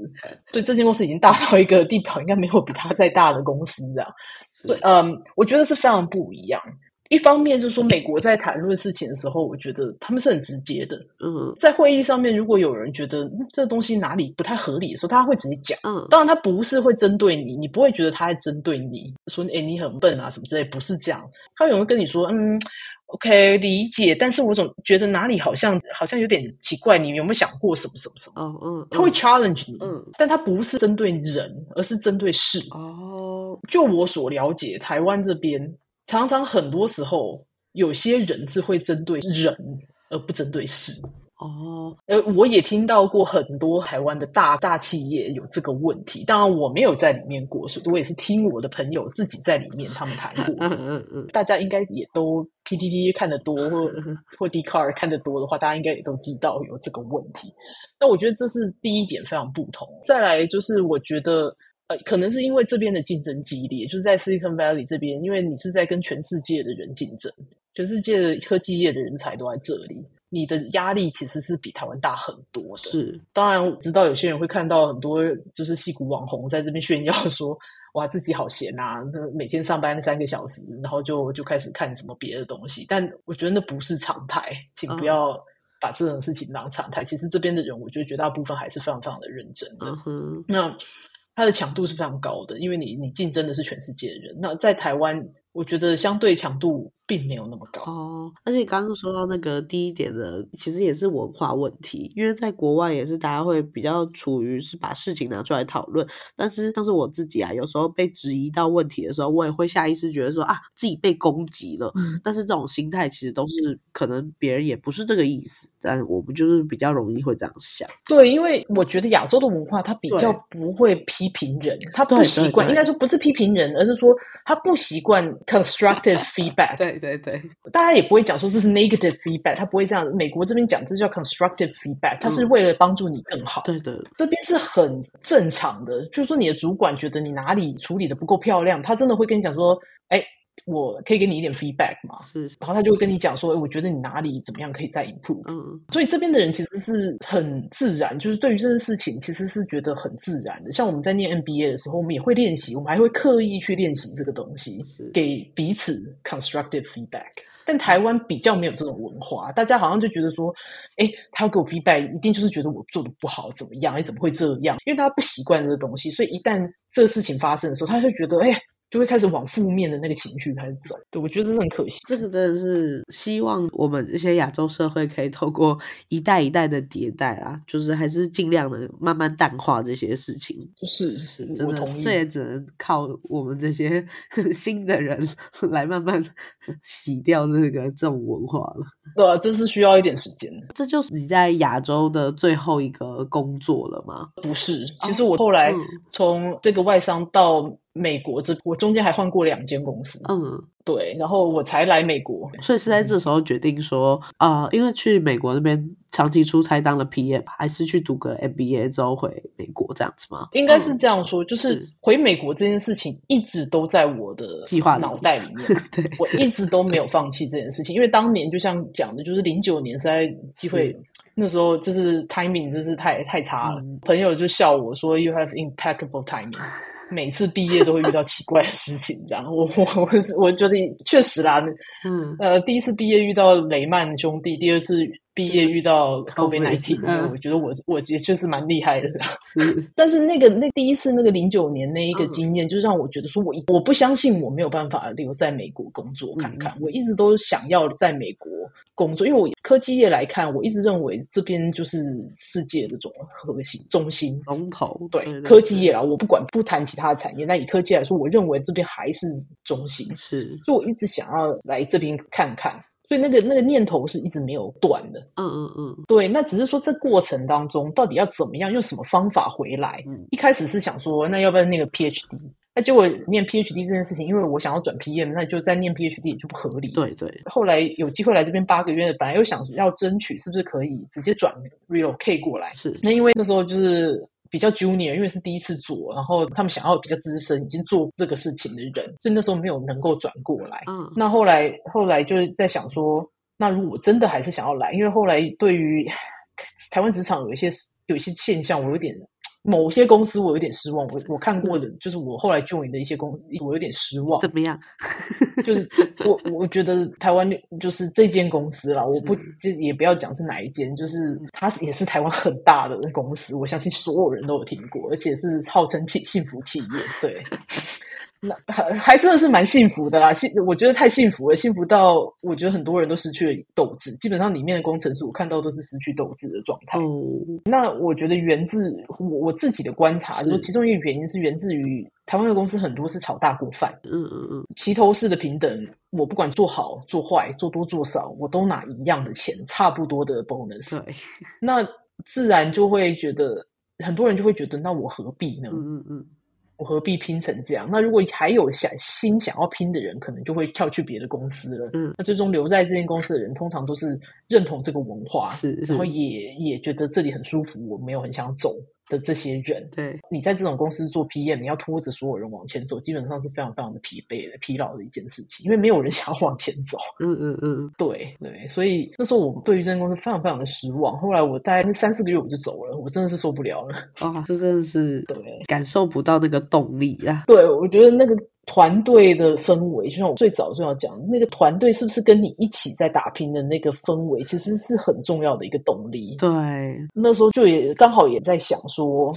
所以这间公司已经大到一个地表应该没有比它再大的公司这样。所以嗯，我觉得是非常不一样。一方面就是说美国在谈论事情的时候，我觉得他们是很直接的。嗯，在会议上面如果有人觉得、嗯、这东西哪里不太合理的时候，他会直接讲。嗯，当然他不是会针对你，你不会觉得他在针对你说、欸、你很笨啊什么之类，不是这样。他有人跟你说嗯 OK 理解，但是我总觉得哪里好像好像有点奇怪，你有没有想过什么什么什么、哦嗯、他会 challenge 你、嗯、但他不是针对人而是针对事。哦，就我所了解台湾这边常常很多时候有些人是会针对人而不针对事。哦，呃，我也听到过很多台湾的大大企业有这个问题，当然我没有在里面过，所以我也是听我的朋友自己在里面他们谈过。嗯嗯嗯，大家应该也都 P T T 看得多，或或 D C A R 看得多的话，大家应该也都知道有这个问题。那我觉得这是第一点非常不同。再来就是我觉得。呃，可能是因为这边的竞争激烈，就是在 Silicon Valley 这边，因为你是在跟全世界的人竞争，全世界的科技业的人才都在这里，你的压力其实是比台湾大很多的。是，当然我知道有些人会看到很多就是矽谷网红在这边炫耀说，哇，自己好闲啊，每天上班三个小时，然后就就开始看什么别的东西，但我觉得那不是常态，请不要、嗯把这种事情当常态。其实这边的人，我觉得绝大部分还是非常非常的认真的。嗯、那它的强度是非常高的，因为你你竞争的是全世界的人。那在台湾，我觉得相对强度并没有那么高哦。而且刚刚说到那个第一点的，其实也是文化问题，因为在国外也是大家会比较处于是把事情拿出来讨论，但是像是我自己啊，有时候被质疑到问题的时候，我也会下意识觉得说啊，自己被攻击了。嗯、但是这种心态其实都是可能别人也不是这个意思，但我们就是比较容易会这样想。对，因为我觉得亚洲的文化它比较不会批评人，他不习惯，应该说不是批评人，而是说他不习惯 constructive feedback 对对对，大家也不会讲说这是 negative feedback， 他不会这样。美国这边讲这叫 constructive feedback， 他是为了帮助你更好。嗯、对对，这边是很正常的。就是说你的主管觉得你哪里处理的不够漂亮，他真的会跟你讲说，哎，我可以给你一点 feedback 嘛？是，然后他就会跟你讲说，哎，我觉得你哪里怎么样可以再 improve。嗯，所以这边的人其实是很自然，就是对于这件事情其实是觉得很自然的。像我们在念 M B A 的时候，我们也会练习，我们还会刻意去练习这个东西，给彼此 constructive feedback。但台湾比较没有这种文化，大家好像就觉得说，哎，他要给我 feedback， 一定就是觉得我做的不好，怎么样？哎，怎么会这样？因为他不习惯这个东西，所以一旦这个事情发生的时候，他就觉得，哎。就会开始往负面的那个情绪开始走。对，我觉得这是很可惜。这个真的是希望我们这些亚洲社会可以透过一代一代的迭代啊，就是还是尽量的慢慢淡化这些事情。是是，真的，我同意。这也只能靠我们这些新的人来慢慢洗掉这个这种文化了。对啊，这是需要一点时间的。这就是你在亚洲的最后一个工作了吗？不是，其实我后来从这个外商到美国，这我中间还换过两间公司。嗯，对，然后我才来美国，所以是在这时候决定说，嗯、呃，因为去美国那边长期出差当了 P M， 还是去读个 M B A 之后回美国这样子吗？应该是这样说，嗯、就是回美国这件事情一直都在我的计划脑袋里面，对，我一直都没有放弃这件事情，因为当年就像讲的，就是零九年实在机会。那时候就是 timing 真是太太差了。嗯、朋友就笑我说 You have impeccable timing， 每次毕业都会遇到奇怪的事情这样。我我我觉得确实啦。嗯，呃，第一次毕业遇到雷曼兄弟，第二次毕业遇到 COVID 十九、嗯、我觉得我我也确实蛮厉害的。嗯、但是那个那第一次那个零九年那一个经验，就让我觉得说我我不相信我没有办法留在美国工作看看。嗯、我一直都想要在美国工作，因为我科技业来看，我一直认为这边就是世界的总核心中心龙头。对，对对对，科技业啦，我不管不谈其他的产业，那以科技来说，我认为这边还是中心。是，所以我一直想要来这边看看，所以那个那个念头是一直没有断的。嗯嗯嗯，对，那只是说这过程当中到底要怎么样，用什么方法回来？嗯、一开始是想说，那要不要那个 P H D？那结果念 P H D 这件事情，因为我想要转 P M， 那就再念 P H D 也就不合理。对对。后来有机会来这边八个月，本来又想要争取是不是可以直接转 relocate 过来。是。那因为那时候就是比较 junior， 因为是第一次做，然后他们想要比较资深，已经做这个事情的人，所以那时候没有能够转过来。嗯。那后来后来就是在想说，那如果真的还是想要来，因为后来对于台湾职场有一些有一些现象，我有点。某些公司我有点失望，我我看过的就是我后来 join 的一些公司，我有点失望。怎么样？就是我我觉得台湾就是这间公司啦，我不就也不要讲是哪一间，就是它也是台湾很大的公司，我相信所有人都有听过，而且是号称幸福企业。对，还真的是蛮幸福的啦，我觉得太幸福了，幸福到我觉得很多人都失去了斗志，基本上里面的工程师我看到都是失去斗志的状态、嗯、那我觉得源自 我, 我自己的观察，就是其中一个原因是源自于台湾的公司很多是炒大锅饭，嗯嗯嗯，齐头式的平等，我不管做好做坏做多做少我都拿一样的钱，差不多的 bonus， 对，那自然就会觉得很多人就会觉得那我何必呢，嗯嗯嗯，我何必拼成这样？那如果还有想心想要拼的人，可能就会跳去别的公司了。嗯，那最终留在这间公司的人，通常都是认同这个文化，是，是然后也也觉得这里很舒服，我没有很想走的这些人。对，你在这种公司做 P M， 你要拖着所有人往前走，基本上是非常非常的疲惫的、疲劳的一件事情，因为没有人想要往前走。嗯嗯嗯，对对，所以那时候我对于这间公司非常非常的失望。后来我大概三四个月我就走了，我真的是受不了了。哇、哦，这真的是对，感受不到那个。动力啦，对，我觉得那个团队的氛围，就像我最早就要讲，那个团队是不是跟你一起在打拼的那个氛围，其实是很重要的一个动力。对，那时候就也刚好也在想说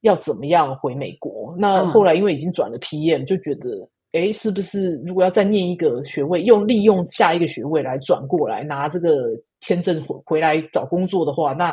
要怎么样回美国，那后来因为已经转了 P M， 就觉得诶，是不是如果要再念一个学位，用利用下一个学位来转过来拿这个签证回回来找工作的话，那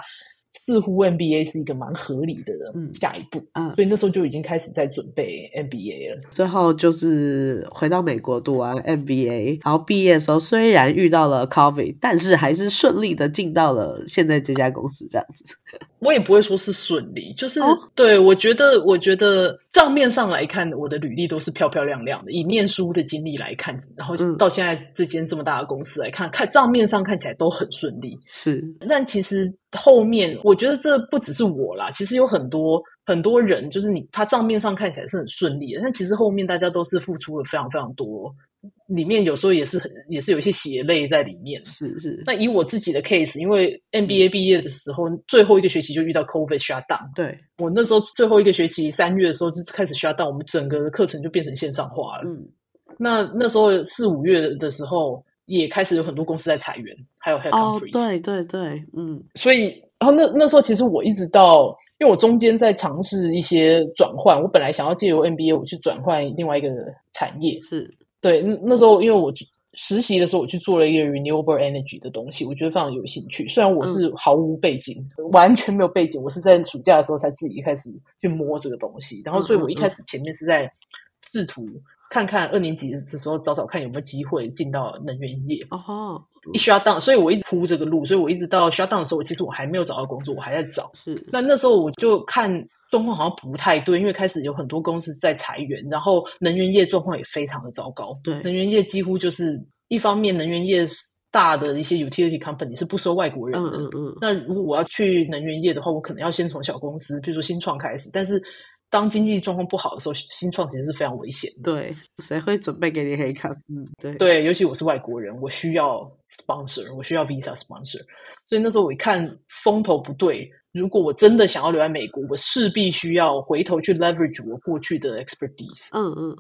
似乎 M B A 是一个蛮合理的下一步、嗯嗯、所以那时候就已经开始在准备 M B A 了。最后就是回到美国读完 M B A， 然后毕业的时候虽然遇到了 COVID， 但是还是顺利的进到了现在这家公司这样子。我也不会说是顺利，就是、哦、对，我觉得我觉得账面上来看我的履历都是漂漂亮亮的，以念书的经历来看，然后到现在这间这么大的公司来看，看账面上看起来都很顺利，是，但其实后面我觉得这不只是我啦，其实有很多很多人，就是你他账面上看起来是很顺利的，但其实后面大家都是付出了非常非常多，里面有时候也是很也是有一些血泪在里面。是是。那以我自己的 case， 因为 M B A 毕业的时候、嗯、最后一个学期就遇到 COVID shutdown。对。我那时候最后一个学期三月的时候就开始 shutdown， 我们整个课程就变成线上化了。嗯。那那时候四五月的时候也开始有很多公司在裁员，还有 head countries。哦，对对对，嗯。所以然后那那时候其实我一直到，因为我中间在尝试一些转换，我本来想要借由 M B A 我去转换另外一个产业。是。对，那时候因为我实习的时候我去做了一个 renewable energy 的东西，我觉得非常有兴趣，虽然我是毫无背景、嗯、完全没有背景，我是在暑假的时候才自己开始去摸这个东西，然后所以我一开始前面是在试图看看二年级的时候找找看有没有机会进到能源业、哦、一 shutdown， 所以我一直铺这个路，所以我一直到 shutdown 的时候其实我还没有找到工作，我还在找。是，那那时候我就看状况好像不太对，因为开始有很多公司在裁员，然后能源业状况也非常的糟糕。对，能源业几乎就是一方面能源业大的一些 utility company 是不收外国人的，嗯嗯嗯，那如果我要去能源业的话，我可能要先从小公司比如说新创开始，但是当经济状况不好的时候，新创其实是非常危险的。对，谁会准备给你黑卡？嗯，对对，尤其我是外国人，我需要 sponsor， 我需要 visa sponsor， 所以那时候我一看风头不对，如果我真的想要留在美国，我势必需要回头去 leverage 我过去的 expertise， 嗯嗯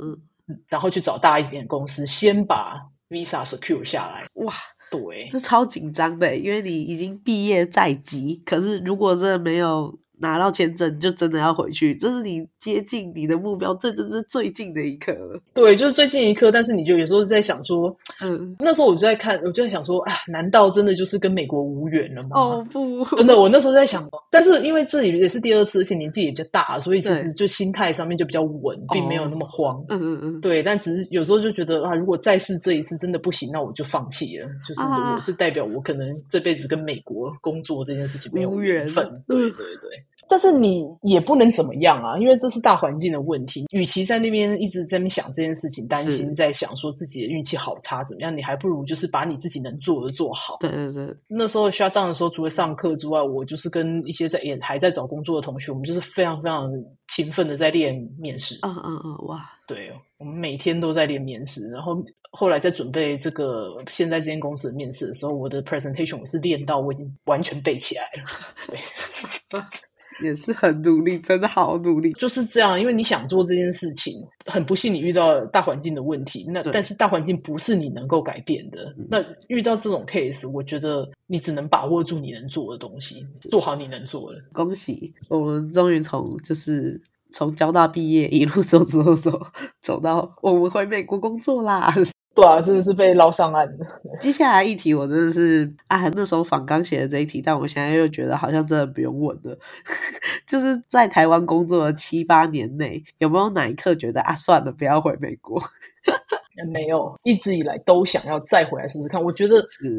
嗯，然后去找大一点的公司，先把 visa secure 下来。哇，对，这超紧张的，因为你已经毕业在即，可是如果真的没有拿到签证，就真的要回去，这是你接近你的目标最真是最近的一刻了。对，就是最近一刻，但是你就有时候在想说，嗯，那时候我就在看，我就在想说啊，难道真的就是跟美国无缘了吗？哦不，真的，我那时候在想，但是因为自己也是第二次，而且年纪也比较大，所以其实就心态上面就比较稳，并没有那么慌。嗯嗯嗯，对，但只是有时候就觉得啊，如果再试这一次真的不行，那我就放弃了，就是我就代表我可能这辈子跟美国工作这件事情没有缘分。对对对。但是你也不能怎么样啊，因为这是大环境的问题，与其在那边一直在那边想这件事情，担心在想说自己的运气好差怎么样，你还不如就是把你自己能做的做好。对对对，那时候 shutdown 的时候除了上课之外，我就是跟一些在也还在找工作的同学，我们就是非常非常勤奋的在练面试。嗯嗯嗯，哇，对，我们每天都在练面试，然后后来在准备这个现在这间公司的面试的时候，我的 presentation 我是练到我已经完全背起来了。对。也是很努力，真的好努力，就是这样。因为你想做这件事情，很不幸你遇到大环境的问题，那但是大环境不是你能够改变的、嗯、那遇到这种 case， 我觉得你只能把握住你能做的东西，做好你能做的。恭喜我们终于从就是从交大毕业一路走走走走到我们回美国工作啦。对啊，真的是被捞上岸的。接下来一题我真的是啊，那时候访刚写的这一题，但我现在又觉得好像真的不用问了。就是在台湾工作的七八年内，有没有哪一刻觉得啊算了不要回美国？没有，一直以来都想要再回来试试看。我觉得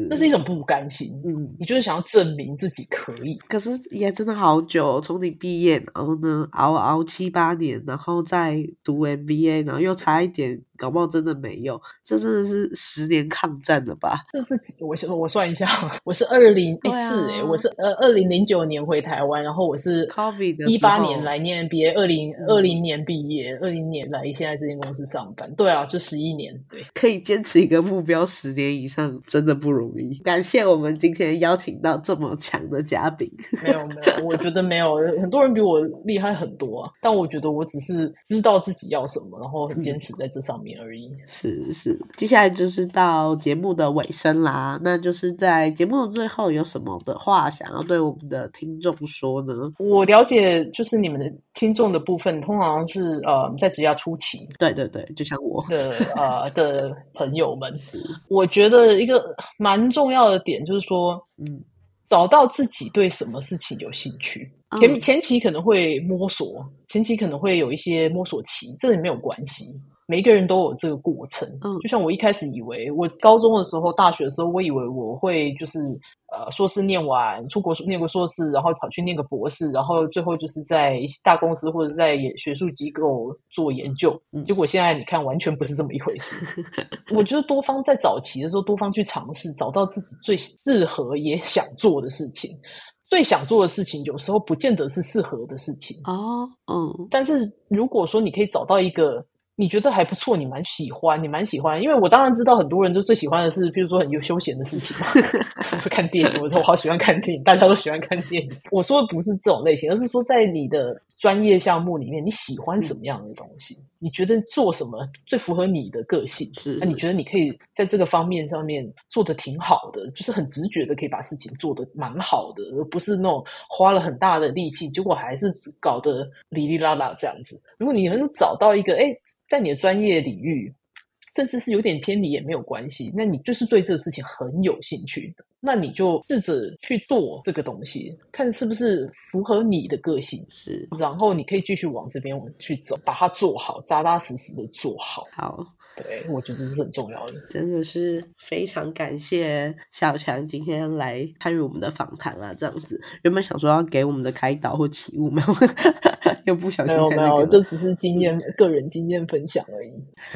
那是一种不甘心，嗯，你就是想要证明自己可以。可是也真的好久，从你毕业，然后呢，熬熬七八年，然后再读 M B A， 然后又差一点，搞不好真的没有。这真的是十年抗战了吧？这是我我算一下，我是二零一四哎，我是呃二零零九年回台湾，然后我是 COVID 一八年来念 M B A， 二零二零年毕业，二零年来现在这间公司上班。对啊，就十一年。对，可以坚持一个目标十年以上真的不容易。感谢我们今天邀请到这么强的嘉宾。没有没有，我觉得没有，很多人比我厉害很多啊，但我觉得我只是知道自己要什么，然后很坚持在这上面而已。嗯，是是。接下来就是到节目的尾声啦，那就是在节目的最后有什么的话想要对我们的听众说呢？我了解就是你们的听众的部分通常是呃在职涯初期，对对对，就像我的呃的朋友们，我觉得一个蛮重要的点就是说，嗯，找到自己对什么事情有兴趣。前前期可能会摸索，前期可能会有一些摸索期，这也没有关系。每一个人都有这个过程，嗯，就像我一开始以为，我高中的时候、大学的时候，我以为我会就是呃硕士念完，出国念个硕士，然后跑去念个博士，然后最后就是在大公司或者在学术机构做研究。嗯，结果现在你看，完全不是这么一回事。我觉得多方在早期的时候，多方去尝试，找到自己最适合也想做的事情。最想做的事情有时候不见得是适合的事情哦，嗯。但是如果说你可以找到一个你觉得还不错，你蛮喜欢，你蛮喜欢，因为我当然知道很多人就最喜欢的是，比如说很有休闲的事情嘛，就看电影。我说我好喜欢看电影，大家都喜欢看电影。我说的不是这种类型，而是说在你的专业项目里面，你喜欢什么样的东西？嗯，你觉得做什么最符合你的个性？是，那你觉得你可以在这个方面上面做得挺好的，就是很直觉的可以把事情做得蛮好的，而不是那种花了很大的力气，结果还是搞得哩哩啦啦这样子。如果你能找到一个，哎，在你的专业领域，甚至是有点偏离也没有关系，那你就是对这个事情很有兴趣的，那你就试着去做这个东西，看是不是符合你的个性，是，然后你可以继续往这边去走，把它做好，扎扎实实的做好。好，对，我觉得这是很重要的。真的是非常感谢小强今天来参与我们的访谈啊，这样子原本想说要给我们的开导或启悟，没有又不小心太那个了。没有没有，这只是经验，嗯，个人经验分享而已。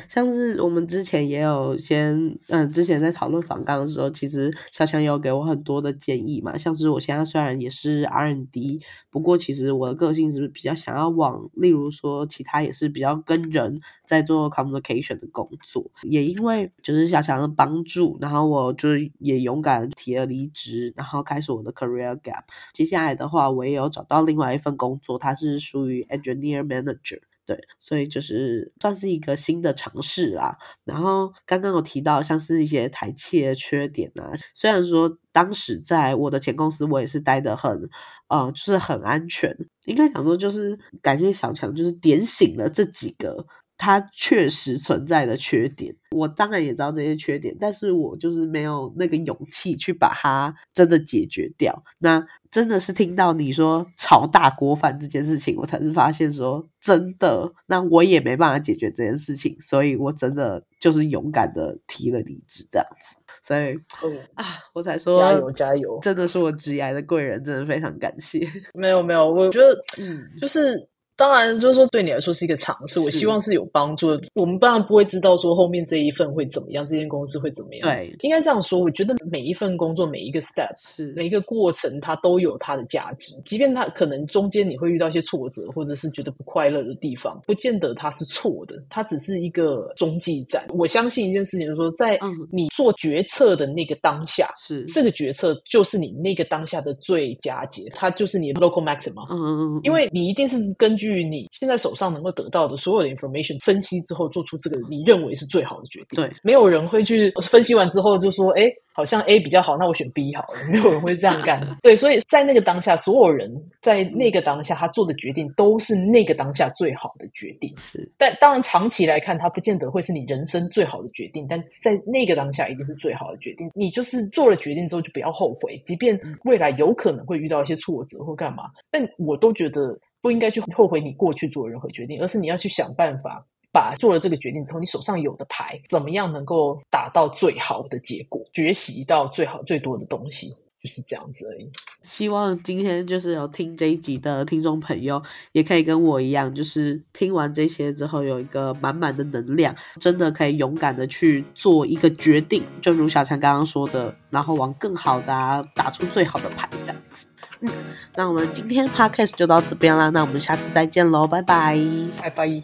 像是我们之前也有先嗯、呃，之前在讨论访纲的时候，其实小强有给我很多的建议嘛，像是我现在虽然也是 R D， 不过其实我的个性是比较想要往例如说其他也是比较跟人在做 communication 的工作工作，也因为就是小强的帮助，然后我就也勇敢提了离职，然后开始我的 career gap。 接下来的话我也有找到另外一份工作，它是属于 engineer manager， 对，所以就是算是一个新的尝试啦。然后刚刚有提到像是一些台企的缺点啊，虽然说当时在我的前公司我也是待得很呃，就是很安全，应该讲说就是感谢小强就是点醒了这几个它确实存在的缺点，我当然也知道这些缺点，但是我就是没有那个勇气去把它真的解决掉。那真的是听到你说炒大锅饭这件事情，我才是发现说真的，那我也没办法解决这件事情，所以我真的就是勇敢的提了离职这样子。所以，嗯，啊，我才说加油加油，真的是我职涯的贵人，真的非常感谢。没有没有，我觉得嗯，就是。当然就是说对你来说是一个尝试，我希望是有帮助的。我们当然不会知道说后面这一份会怎么样，这间公司会怎么样，对，应该这样说。我觉得每一份工作每一个 step 是每一个过程它都有它的价值，即便它可能中间你会遇到一些挫折或者是觉得不快乐的地方，不见得它是错的，它只是一个中继站。我相信一件事情就是说，在你做决策的那个当下，是这个决策就是你那个当下的最佳解，它就是你 local maxima， 嗯嗯嗯，因为你一定是根据据你现在手上能够得到的所有的 information 分析之后，做出这个你认为是最好的决定。对，没有人会去分析完之后就说，诶，好像 A 比较好，那我选 B 好了，没有人会这样干。对，所以在那个当下，所有人在那个当下他做的决定都是那个当下最好的决定。是，但当然长期来看，它不见得会是你人生最好的决定，但在那个当下一定是最好的决定。你就是做了决定之后就不要后悔，即便未来有可能会遇到一些挫折或干嘛，但我都觉得不应该去后悔你过去做任何决定，而是你要去想办法把做了这个决定之后你手上有的牌怎么样能够打到最好的结果，学习到最好最多的东西，就是这样子而已。希望今天就是有听这一集的听众朋友也可以跟我一样，就是听完这些之后有一个满满的能量，真的可以勇敢的去做一个决定，就如小强刚刚说的，然后往更好的、啊、打出最好的牌这样子。嗯，那我们今天 podcast 就到这边啦，那我们下次再见咯，拜拜拜拜。